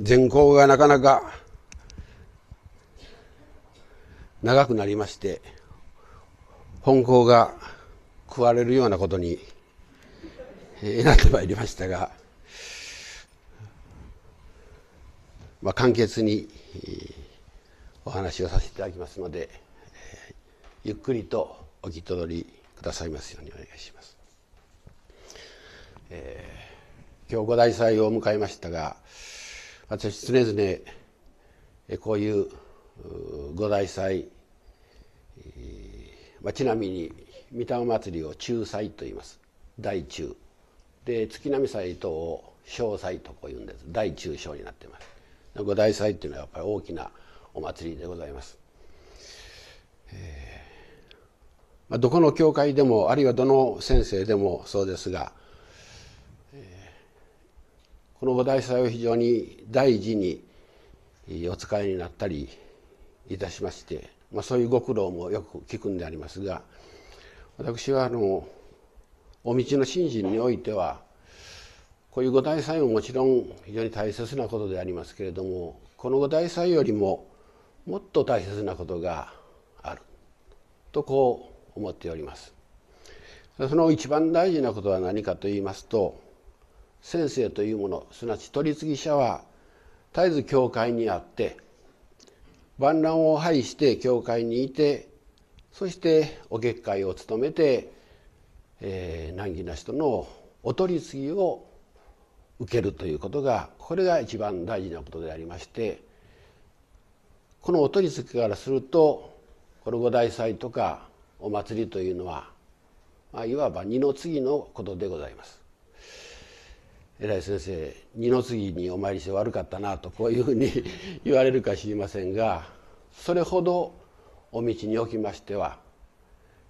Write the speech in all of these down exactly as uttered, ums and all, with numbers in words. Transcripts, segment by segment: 全校がなかなか長くなりまして、本校が食われるようなことになってまいりましたが、まあ、簡潔にお話をさせていただきますので、ゆっくりとお聞き取りくださいますようにお願いします。えー、今日ご大祭を迎えましたが、私常々こういうご大祭、まあ、ちなみに御霊祭りを中祭と言います。大中で、月並祭等を小祭とこういうんです。大中小になってます。ご大祭というのはやっぱり大きなお祭りでございます。えーまあ、どこの教会でも、あるいはどの先生でもそうですが、えー、このご大祭を非常に大事にお使いになったりいたしまして、まあ、そういうご苦労もよく聞くんでありますが、私はあのお道の信心においては、こういうご大祭ももちろん非常に大切なことでありますけれども、このご大祭よりももっと大切なことがあるとこう思っております。その一番大事なことは何かと言いますと、先生というもの、すなわち取次者は絶えず教会にあって、万難を排して教会にいて、そしてお結界を務めて、えー、難儀な人のお取り次ぎを受けるということが、これが一番大事なことでありまして、このお取り次ぎからすると、このご大祭とかお祭りというのは、まあ、いわば二の次のことでございます。偉い先生、二の次にお参りして悪かったなとこういうふうに言われるか知りませんが、それほどお道におきましては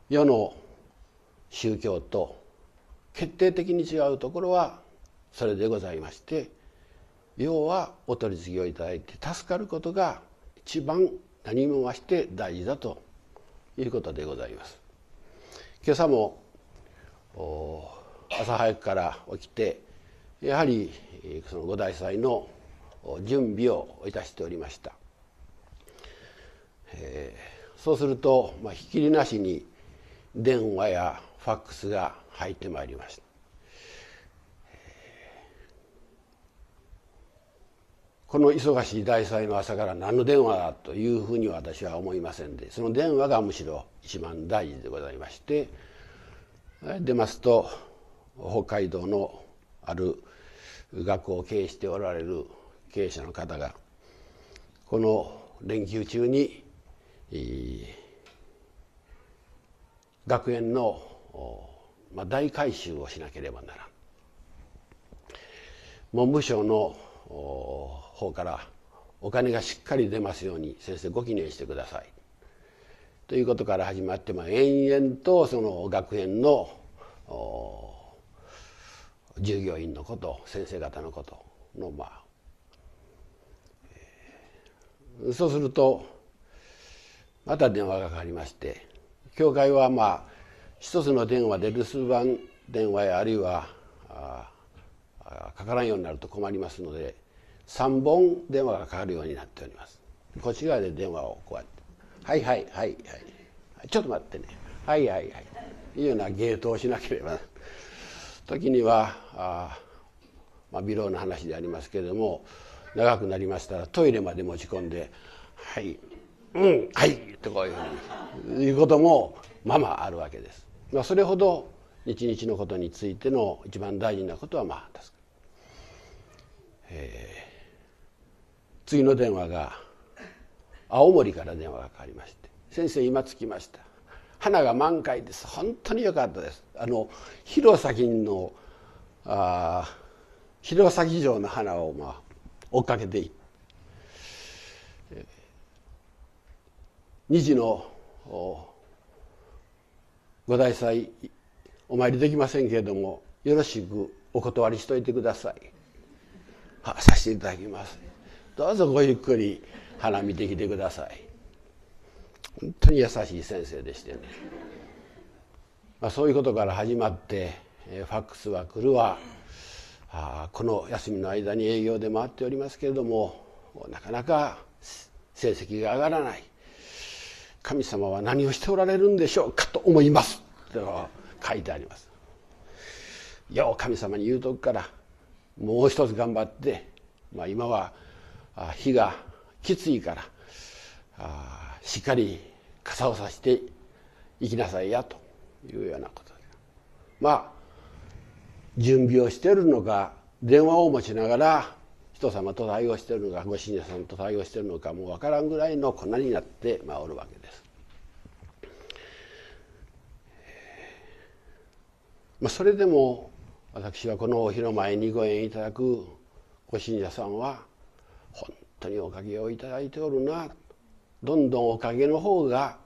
世の宗教と決定的に違うところはそれでございまして、要はお取り次ぎをいただいて助かることが一番何も増して大事だということでございます。今朝も朝早くから起きて、やはりそのご大祭の準備をいたしておりました。えー、そうすると、まあ、ひっきりなしに電話やファックスが入ってまいりました。この忙しい大祭の朝から何の電話だというふうには私は思いませんで、その電話がむしろ一番大事でございまして、出ますと北海道のある学校を経営しておられる経営者の方が、この連休中に学園の大改修をしなければならん、文部省の方からお金がしっかり出ますように先生ご記念してくださいということから始まって、まあ延々とその学園の従業員のこと、先生方のことのまあ、えー、そうするとまた電話がかかりまして、教会はまあ一つの電話で留守番電話や、あるいはあかからんようになると困りますので、さんぼん電話がかかるようになっております。こっち側で電話をこうやって「はいはいはいはい、ちょっと待ってね、はいはいはい」というようなゲートをしなければ、時にはあ、まあ、微量の話でありますけれども、長くなりましたらトイレまで持ち込んで「はいうんはい」とこういうふうにいうこともまあまああるわけです。まあ、それほど日々のことについての一番大事なことはまあです。えー、次の電話が青森から電話がかかりまして「先生今着きました。花が満開です。本当によかったです。あの弘前のあ弘前城の花を、まあ、追っかけていい」えー、にじのご大祭お参りできませんけれども、よろしくお断りしといてください」。はさせていただきます。どうぞごゆっくり花見てきてください。本当に優しい先生でしてね、まあ、そういうことから始まって、えー、ファックスは来るわ、あこの休みの間に営業で回っておりますけれども、なかなか成績が上がらない。神様は何をしておられるんでしょうかと思いますと書いてあります。よう神様に言うとくから、もう一つ頑張って、まあ、今は日がきついからあしっかり傘をさしていきなさいやというようなことで、まあ準備をしているのか、電話を持ちながら人様と対応しているのか、ご信者さんと対応しているのかもう分からんぐらいの粉になってまあおるわけです。まあ、それでも私はこのお広前にご縁いただくご信者さんは本当におかげをいただいておるな、どんどんおかげの方が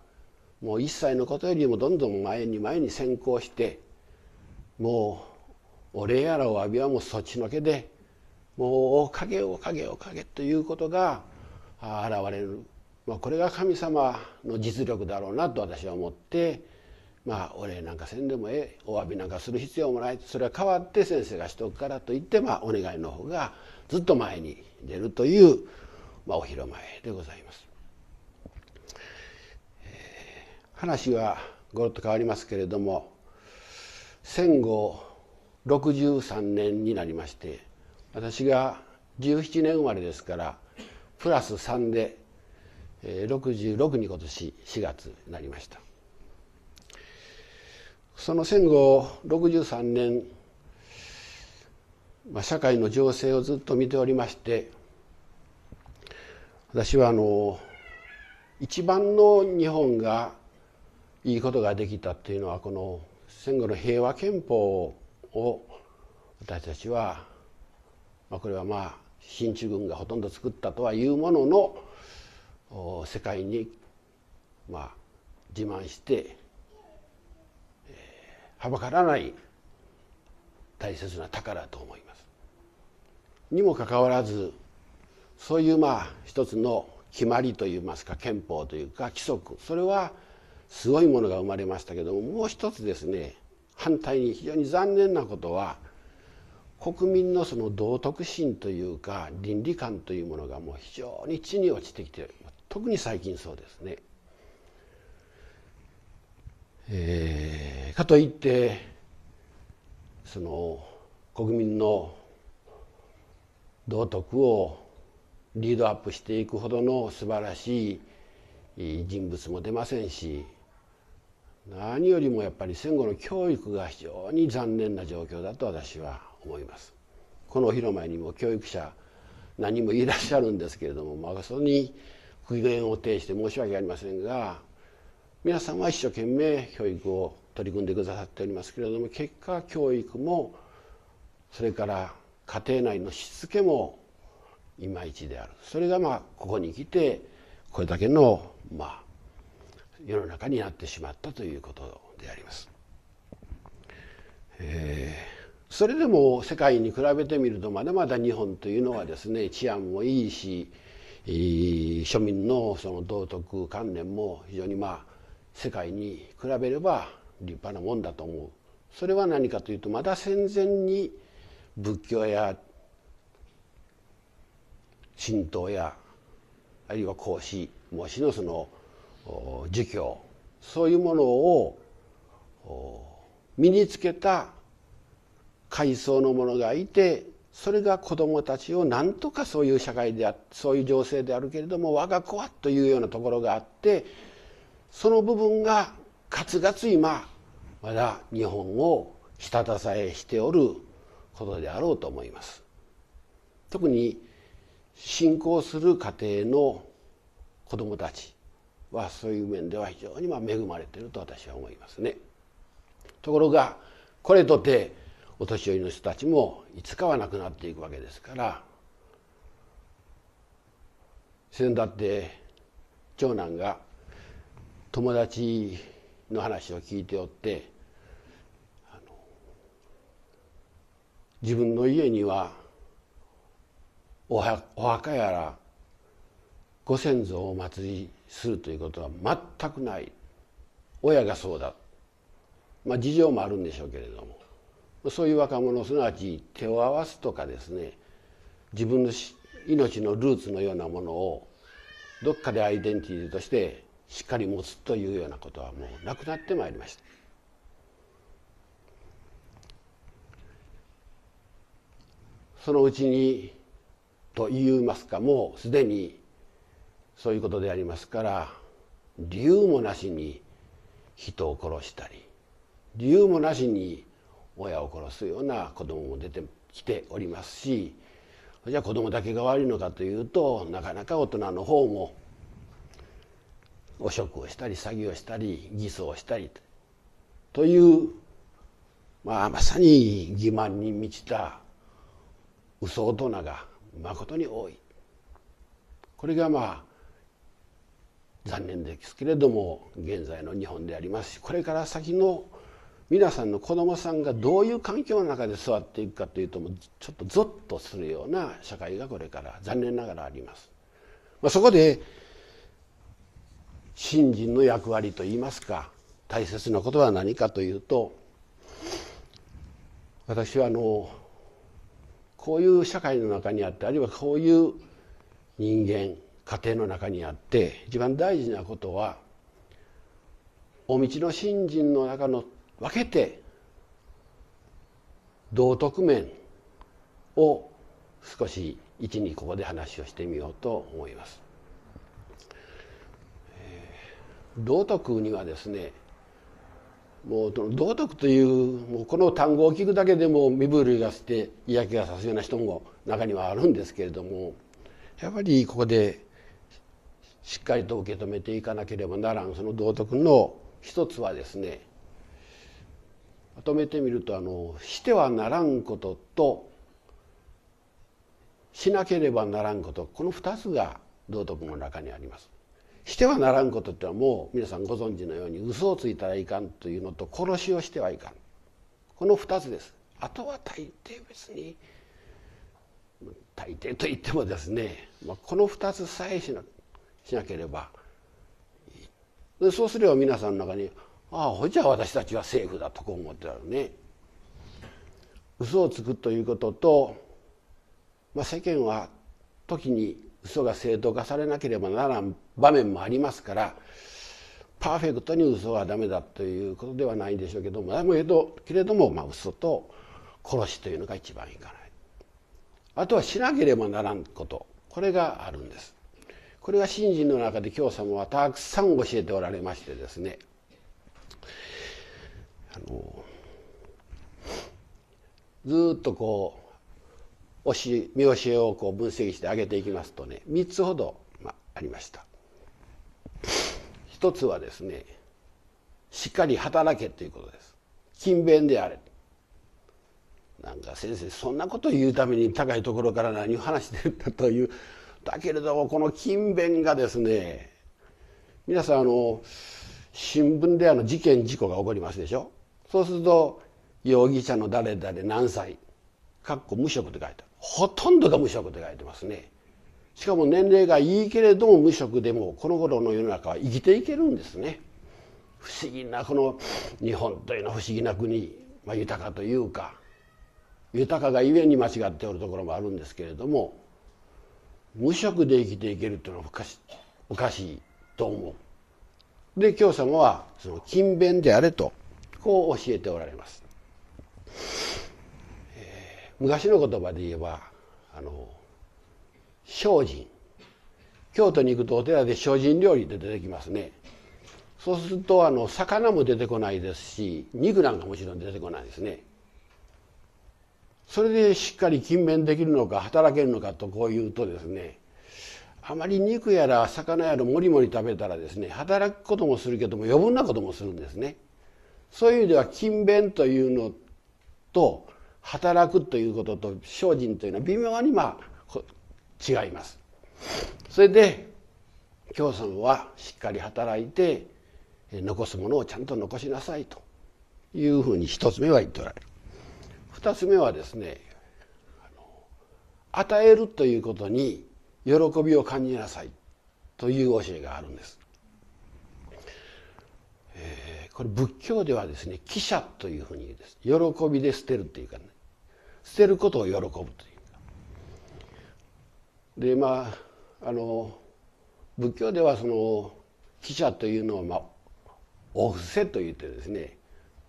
もう一切のことよりもどんどん前に前に先行して、もうお礼やらお詫びはもうそっちのけで、もうおかげおかげおかげということが現れる、まあ、これが神様の実力だろうなと私は思って、まあ、お礼なんかせんでもええ、お詫びなんかする必要もない、それは代わって先生がしとくからといって、まあ、お願いの方がずっと前に出るという、まあ、お広前でございます。えー、話はごろっと変わりますけれども、戦後ろくじゅうさんねんになりまして、私がじゅうななねん生まれですからプラスさんでろくじゅうろくに今年しがつになりました。その戦後ろくじゅうさんねん、まあ、社会の情勢をずっと見ておりまして、私はあの一番の日本がいいことができたというのは、この戦後の平和憲法をを私たちは、まあ、これはまあ進駐軍がほとんど作ったとはいうものの、世界にまあ自慢して、えー、はばからない大切な宝と思います。にもかかわらず、そういうまあ一つの決まりといいますか、憲法というか規則、それはすごいものが生まれましたけども、もう一つですね、反対に非常に残念なことは、国民のその道徳心というか倫理観というものがもう非常に地に落ちてきて、特に最近そうですね。えー、かといってその国民の道徳をリードアップしていくほどの素晴らしい人物も出ませんし、何よりもやっぱり戦後の教育が非常に残念な状況だと私は思います。このお広前にも教育者何人もいらっしゃるんですけれども、まあ、それに苦言を呈して申し訳ありませんが、皆さんは一生懸命教育を取り組んでくださっておりますけれども、結果教育もそれから家庭内のしつけもいまいちである。それがまあここに来てこれだけのまあ世の中になってしまったということであります。えー、それでも世界に比べてみるとまだまだ日本というのはですね、治安もいいし、えー、庶民のその道徳観念も非常にまあ世界に比べれば立派なもんだと思う。それは何かというと、まだ戦前に仏教や神道やあるいは孔子、孟子のその儒教、そういうものを身につけた階層の者がいて、それが子どもたちをなんとかそういう社会であそういう情勢であるけれども我が子はというようなところがあって、その部分がガツガツ今まだ日本を下支えしておることであろうと思います。特に信仰する家庭の子どもたちはそういう面では非常にまあ恵まれていると私は思いますね。ところがこれとてお年寄りの人たちもいつかは亡くなっていくわけですから、先だって長男が友達の話を聞いておって、あの自分の家にはおはお墓やらご先祖をお祭りするということは全くない、親がそうだ、まあ事情もあるんでしょうけれども、そういう若者、すなわち手を合わすとかですね、自分の命のルーツのようなものをどっかでアイデンティティとしてしっかり持つというようなことはもうなくなってまいりました。そのうちにと言いますか、もうすでにそういうことでありますから、理由もなしに人を殺したり、理由もなしに親を殺すような子供も出てきておりますし、じゃあ子供だけが悪いのかというと、なかなか大人の方も汚職をしたり詐欺をしたり偽装をしたりという、まあ、まさに欺瞞に満ちた嘘大人がまことに多い。これがまあ残念ですけれども現在の日本でありますし、これから先の皆さんの子どもさんがどういう環境の中で育っていくかというと、ちょっとゾッとするような社会がこれから残念ながらあります。まあ、そこで信心の役割といいますか、大切なことは何かというと、私はあのこういう社会の中にあって、あるいはこういう人間家庭の中にあって、一番大事なことは、お道の信心の中の分けて道徳面を少し一にここで話をしてみようと思います。道徳にはですね、もう道徳というもうこの単語を聞くだけでも身震いがして嫌気がさすような人も中にはあるんですけれども、やっぱりここでしっかりと受け止めていかなければならんその道徳の一つはですね、まとめてみると、あのしてはならんこととしなければならんこと、このふたつが道徳の中にあります。してはならんことってのはもう皆さんご存知のように、嘘をついたらいかんというのと殺しをしてはいかん、このふたつです。あとは大抵別に大抵といってもですね、まあ、このふたつさえし な, しなければいい。そうすれば皆さんの中に「ああほじゃあ私たちはセーフだ」とこう思ってあるね。嘘をつくということと、まあ、世間は時に嘘が正当化されなければならん場面もありますから、パーフェクトに嘘はダメだということではないでしょうけども、けれども、まあ、嘘と殺しというのが一番いいかな。あとはしなければならんこと、これがあるんです。これが信心の中で教様はたくさん教えておられましてですね、あのずっとこう教見教えをこう分析して上げていきますとね、みっつほど、まあ、ありました。一つはですね、しっかり働けということです。勤勉であれ。なんか先生そんなことを言うために高いところから何を話してるんだという、だけれどもこの勤勉がですね、皆さんあの新聞であの事件事故が起こりますでしょ。そうすると容疑者の誰々何歳かっこ無職って書いてある。ほとんどが無職って書いてますね。しかも年齢がいいけれども無職でもこの頃の世の中は生きていけるんですね。不思議なこの日本というのは不思議な国、まあ、豊かというか。豊かがゆえに間違っておるところもあるんですけれども、無職で生きていけるというのはおかし、おかしいと思う。で教様はその勤勉であれとこう教えておられます。えー、昔の言葉で言えばあの精進、京都に行くとお寺で精進料理って出てきますね。そうするとあの魚も出てこないですし、肉なんかもちろん出てこないですね。それでしっかり勤勉できるのか働けるのかとこう言うとですね、あまり肉やら魚やらもりもり食べたらですね、働くこともするけども余分なこともするんですね。そういう意味では勤勉というのと働くということと精進というのは微妙にまあ違います。それで教さんはしっかり働いて残すものをちゃんと残しなさいというふうに一つ目は言っておられる。二つ目はですね、与えるということに喜びを感じなさいという教えがあるんです。えー、これ仏教ではですね、喜捨というふうに言うんです。喜びで捨てるっていうかね、捨てることを喜ぶというか。でまああの仏教ではその喜捨というのを、まあ、お布施と言ってですね、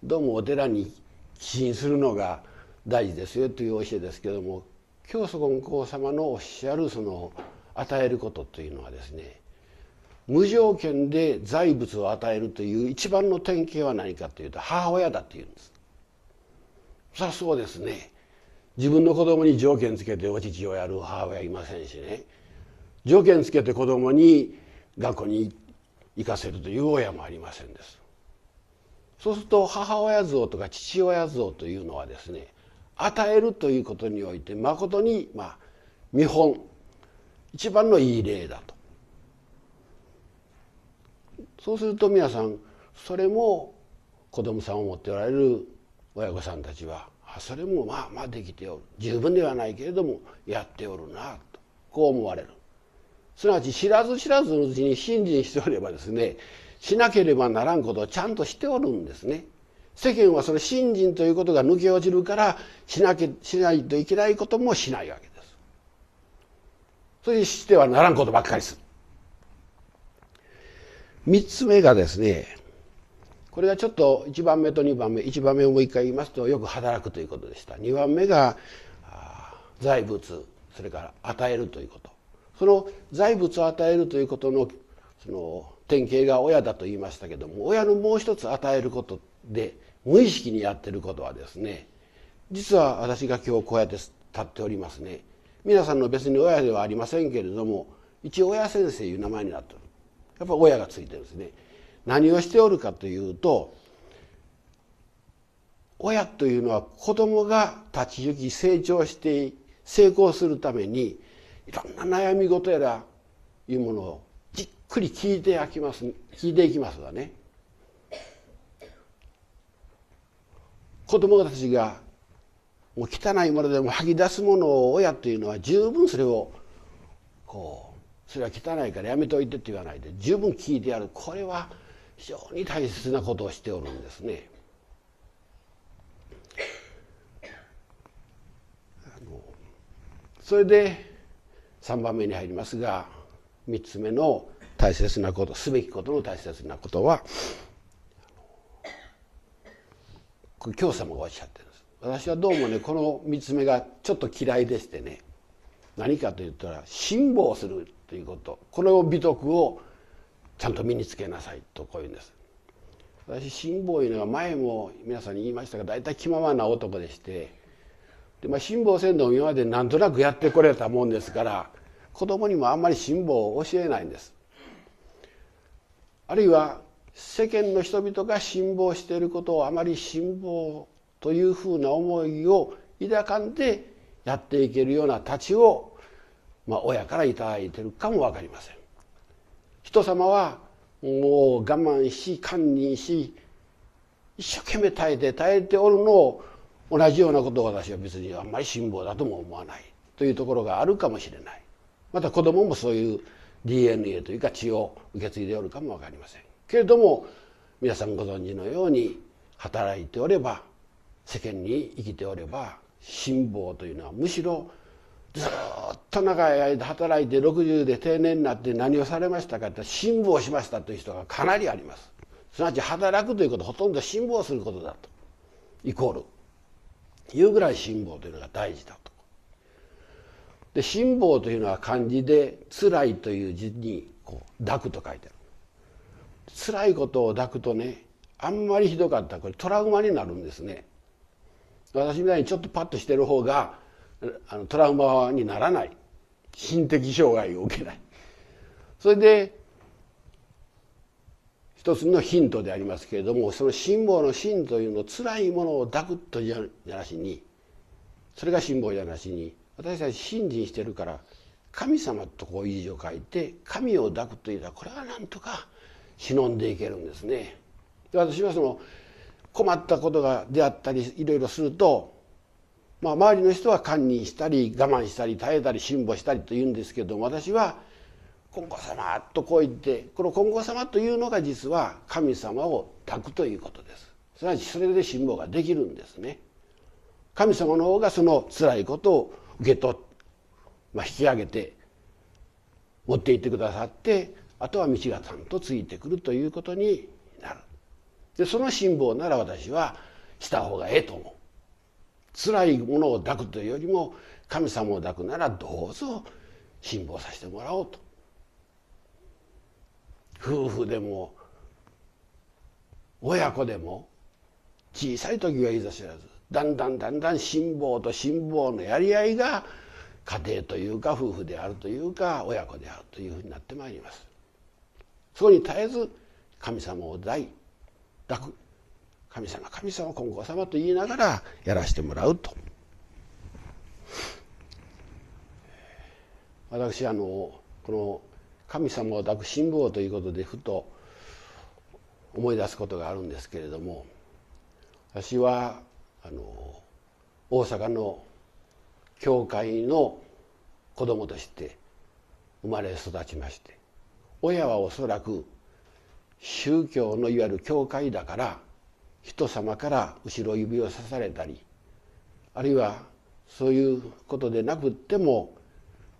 どうもお寺に寄進するのが大事ですよという教えですけども、教祖金剛様のおっしゃるその与えることというのはですね、無条件で財物を与えるという一番の典型は何かというと、母親だっていうんです。そりゃそうですね、自分の子供に条件つけてお乳をやる母親いませんしね、条件つけて子供に学校に行かせるという親もありませんです。そうすると母親像とか父親像というのはですね、与えるということにおいてまことにまあ見本、一番のいい例だと。そうすると皆さん、それも子供さんを持っておられる親御さんたちは、それもまあまあできておる、十分ではないけれどもやっておるなとこう思われる。すなわち知らず知らずのうちに信心しておればですね、しなければならんことをちゃんとしておるんですね。世間はその信心ということが抜け落ちるから、しなきしないといけないこともしないわけです。それにしてはならんことばっかりする。みっつめがですね、これがちょっといちばんめとにばんめ、いちばんめをもう一回言いますと、よく働くということでした。にばんめが財物、それから与えるということ。その財物を与えるということのその典型が親だと言いましたけども、親のもう一つ与えることで無意識にやってることはですね、実は私が今日こうやって立っておりますね、皆さんの別に親ではありませんけれども、一応親先生いう名前になってる。やっぱり親がついてるんですね。何をしておるかというと、親というのは子供が立ち行き成長して成功するために、いろんな悩み事やらいうものをじっくり聞いていきます聞いていきますわね。子供たちがもう汚いものでも吐き出すものを、親というのは十分それをこう、それは汚いからやめといてって言わないで十分聞いてやる。これは非常に大切なことをしておるんですね。それでさんばんめに入りますが、みっつめの大切なこと、すべきことの大切なことは、教祖様がおっしゃってるんです。私はどうもね、このみっつめがちょっと嫌いでしてね、何かといったら辛抱するということ、この美徳をちゃんと身につけなさいとこういうんです。私、辛抱いうのは前も皆さんに言いましたが、大体気ままな男でして、で、まあ、辛抱せんでも今までなんとなくやってこれたもんですから、子供にもあんまり辛抱を教えないんです。あるいは世間の人々が辛抱していることを、あまり辛抱というふうな思いを抱かんでやっていけるような太刀を、まあ、親から頂いてるかも分かりません。人様はもう我慢し、堪忍し、一生懸命耐えて耐えておるのを、同じようなことを私は別にあんまり辛抱だとも思わないというところがあるかもしれない。また子どももそういう ディーエヌエー というか血を受け継いでおるかも分かりませんけれども、皆さんご存知のように働いておれば、世間に生きておれば、辛抱というのはむしろずっと長い間働いてろくじゅうで定年になって、何をされましたかって、辛抱しましたという人がかなりあります。すなわち働くということはほとんど辛抱することだとイコールいうぐらい、辛抱というのが大事だと。で、辛抱というのは漢字で辛いという字にこう抱くと書いてある。辛いことを抱くとね、あんまりひどかったらこれトラウマになるんですね。私みたいにちょっとパッとしてる方があのトラウマにならない、心的障害を受けない。それで一つのヒントでありますけれども、その辛抱の辛というのを、辛いものを抱くとじゃなしに、それが辛抱じゃなしに、私たち信心してるから神様とこういう字を書いて、神を抱くというのは、これはなんとか忍んでいけるんですね。で、私はその困ったことがであったりいろいろすると、まあ、周りの人は堪忍したり我慢したり耐えたり辛抱したりというんですけども、私は金剛様とこう言って、この金剛様というのが実は神様を抱くということです。すなわちそれで辛抱ができるんですね。神様の方がその辛いことを受け取って、まあ、引き上げて持っていってくださって、あとは道がちゃんとついてくるということになる。でその辛抱なら私はした方がええと思う。辛いものを抱くというよりも神様を抱くならどうぞ辛抱させてもらおうと。夫婦でも親子でも小さい時はいざ知らず、だんだんだんだん辛抱と辛抱のやり合いが家庭というか夫婦であるというか親子であるというふうになってまいります。そこに絶えず神様を抱い抱く、神様神様金剛様と言いながらやらせてもらうと。私あのこの神様を抱く辛抱ということでふと思い出すことがあるんですけれども、私はあの大阪の教会の子供として生まれ育ちまして、親はおそらく宗教のいわゆる教会だから人様から後ろ指をさされたり、あるいはそういうことでなくっても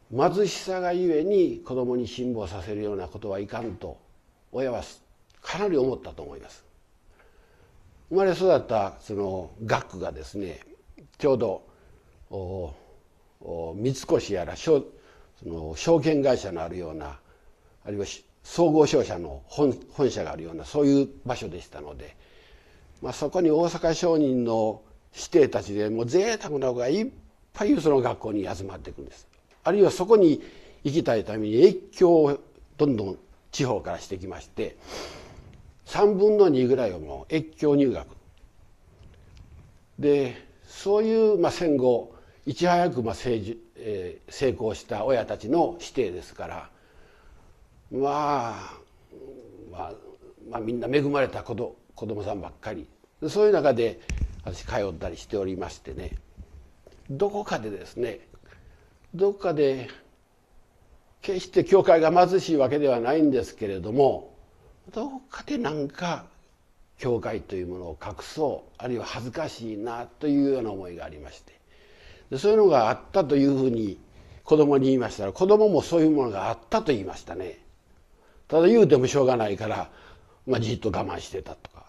貧しさがゆえに子供に辛抱させるようなことはいかんと親はかなり思ったと思います。生まれ育ったその学区がですね、ちょうどおお三越やら証券会社のあるような、あるいは総合商社の 本, 本社があるようなそういう場所でしたので、まあ、そこに大阪商人の子弟たちでもう贅沢な子がいっぱいその学校に集まっていくんです。あるいはそこに行きたいために越境をどんどん地方からしてきまして、さんぶんのにぐらいをもう越境入学で、そういう、まあ、戦後いち早くまあ成功した親たちの子弟ですから、まあ、まあ、まあみんな恵まれた子どもさんばっかり、そういう中で私通ったりしておりましてね、どこかでですね、どこかで決して教会が貧しいわけではないんですけれども、どこかでなんか教会というものを隠そう、あるいは恥ずかしいなというような思いがありまして、でそういうのがあったというふうに子供に言いましたら、子供もそういうものがあったと言いましたね。ただ言うてもしょうがないから、まあ、じっと我慢してたとか、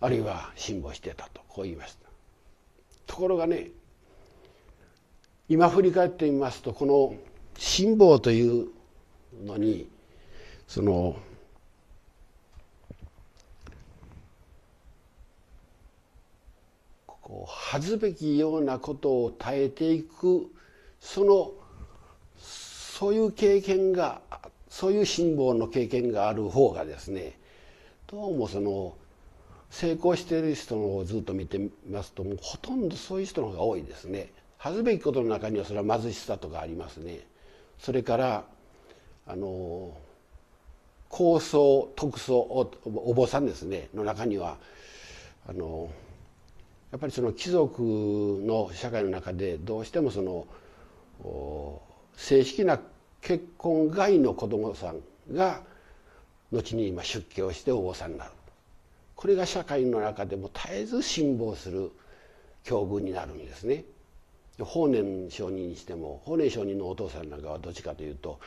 あるいは辛抱してたとこう言いました。ところがね、今振り返ってみますと、この辛抱というのにその恥ずべきようなことを耐えていく、そのそういう経験が、そういう辛抱の経験がある方がですね、どうもその成功している人をずっと見てみますと、もうほとんどそういう人の方が多いですね。恥ずべきことの中にはそれは貧しさとかありますね。それからあの高僧徳僧 お, お坊さんですねの中にはあのやっぱりその貴族の社会の中でどうしてもその正式な結婚外の子供さんが後に今出家をしてお坊さんになる、これが社会の中でも絶えず辛抱する境遇になるんですね。法然上人にしても、法然上人のお父さんなんかはどっちかというと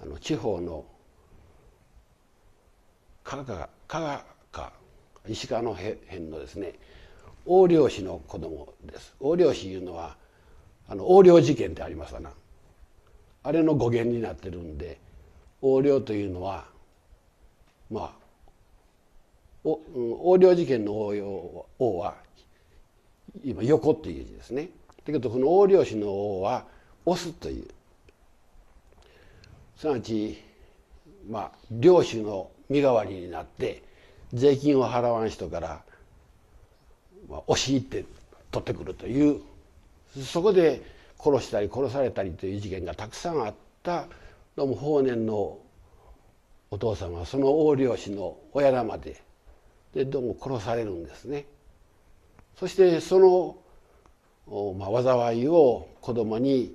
あの地方の香川か石川の辺のですね横領氏の子供です。横領氏いうのはあの横領事件ってありますわな、あれの語源になってるんで、横領というのはまあお横領事件の王は今横という字ですね。だけどこの横領氏の王はオスという、すなわちまあ領主の身代わりになって税金を払わん人から押し入って取ってくるという、そこで殺したり殺されたりという事件がたくさんあった。どうも法然のお父様はその横領氏の親玉ででどうも殺されるんですね。そしてその、まあ、災いを子供に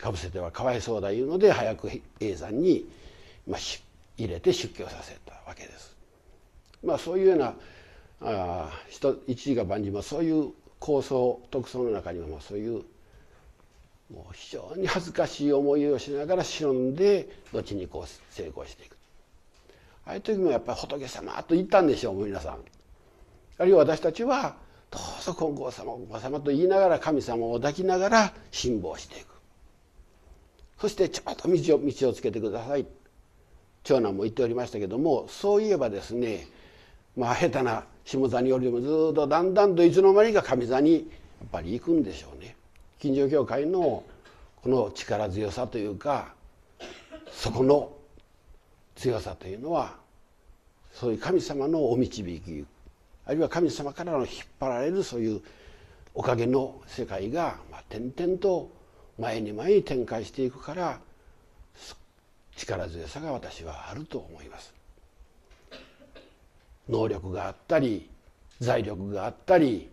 考かぶせてはかわいそうだいうので早く叡山に入れて出家をさせたわけです。まあそういうようなあ一時が万事もそういう構想特想の中にはもうそういうもう非常に恥ずかしい思いをしながら忍んで後にこう成功していく。ああいう時もやっぱり仏様と言ったんでしょう皆さん。あるいは私たちはどうぞ金剛様金剛様と言いながら神様を抱きながら辛抱していく。そしてちょっと道を道をつけてください。長男も言っておりましたけども、そういえばですね、まあ下手な下座によりもずっとだんだんといつの間にか上座にやっぱり行くんでしょうね。近所教会のこの力強さというか、そこの強さというのはそういう神様のお導き、あるいは神様からの引っ張られるそういうおかげの世界が、まあ、点々と前に前に展開していくから力強さが私はあると思います。能力があったり財力があったり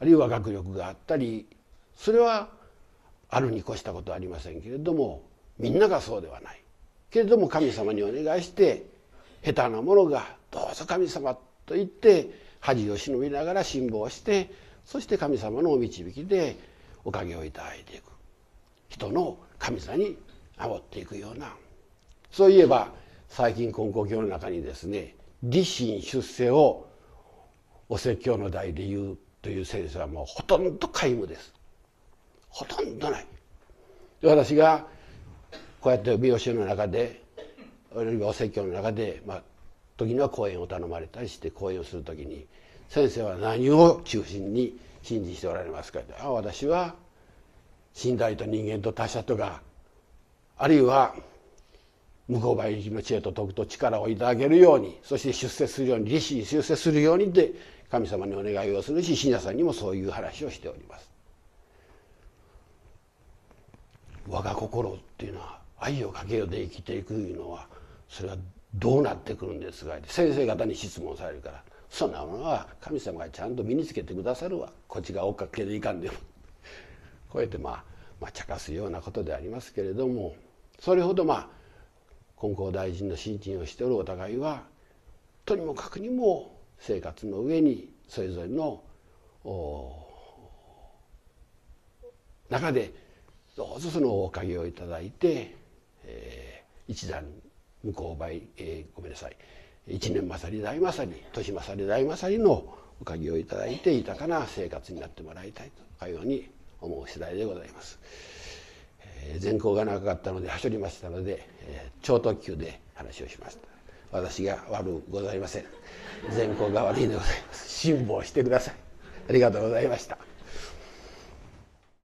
あるいは学力があったり、それはあるに越したことはありませんけれども、みんながそうではないけれども神様にお願いして下手なものが「どうぞ神様」と言って恥を忍びながら辛抱して、そして神様のお導きでおかげをいただいていく、人の神様に守っていくような。そういえば最近金剛経の中にですね、理心出世をお説教の題で言うという先生はもうほとんど皆無です。ほとんどない。私がこうやって美容師の中であるいはお説教の中で、まあ、時には講演を頼まれたりして講演をする時に「先生は何を中心に信じしておられますか?」って「あ、私は信頼と人間と他者とが、あるいは向こう倍力の知恵と徳と力をいただけるように、そして出世するように、利子に出世するように」で神様にお願いをするし、信者さんにもそういう話をしております。我が心っていうのは愛をかけようで生きていくいうのは、それはどうなってくるんですかって先生方に質問されるから「そんなものは神様がちゃんと身につけてくださるわ、こっちが追っかけでいかんでも」こうやってまあ、まあ、茶化すようなことでありますけれども、それほどまあ金剛大臣の信心をしておるお互いはとにもかくにも生活の上にそれぞれの中でどうぞそのおかげをいただいて、えー、一段向こう倍、えー、ごめんなさい一年勝り大勝り年勝り大勝りのおかげをいただいて豊かな生活になってもらいたいというように思う次第でございます。前項が長かったので端折りましたので、えー、超特急で話をしました。私が悪うございません。前項が悪いんでございます。辛抱してください。ありがとうございました。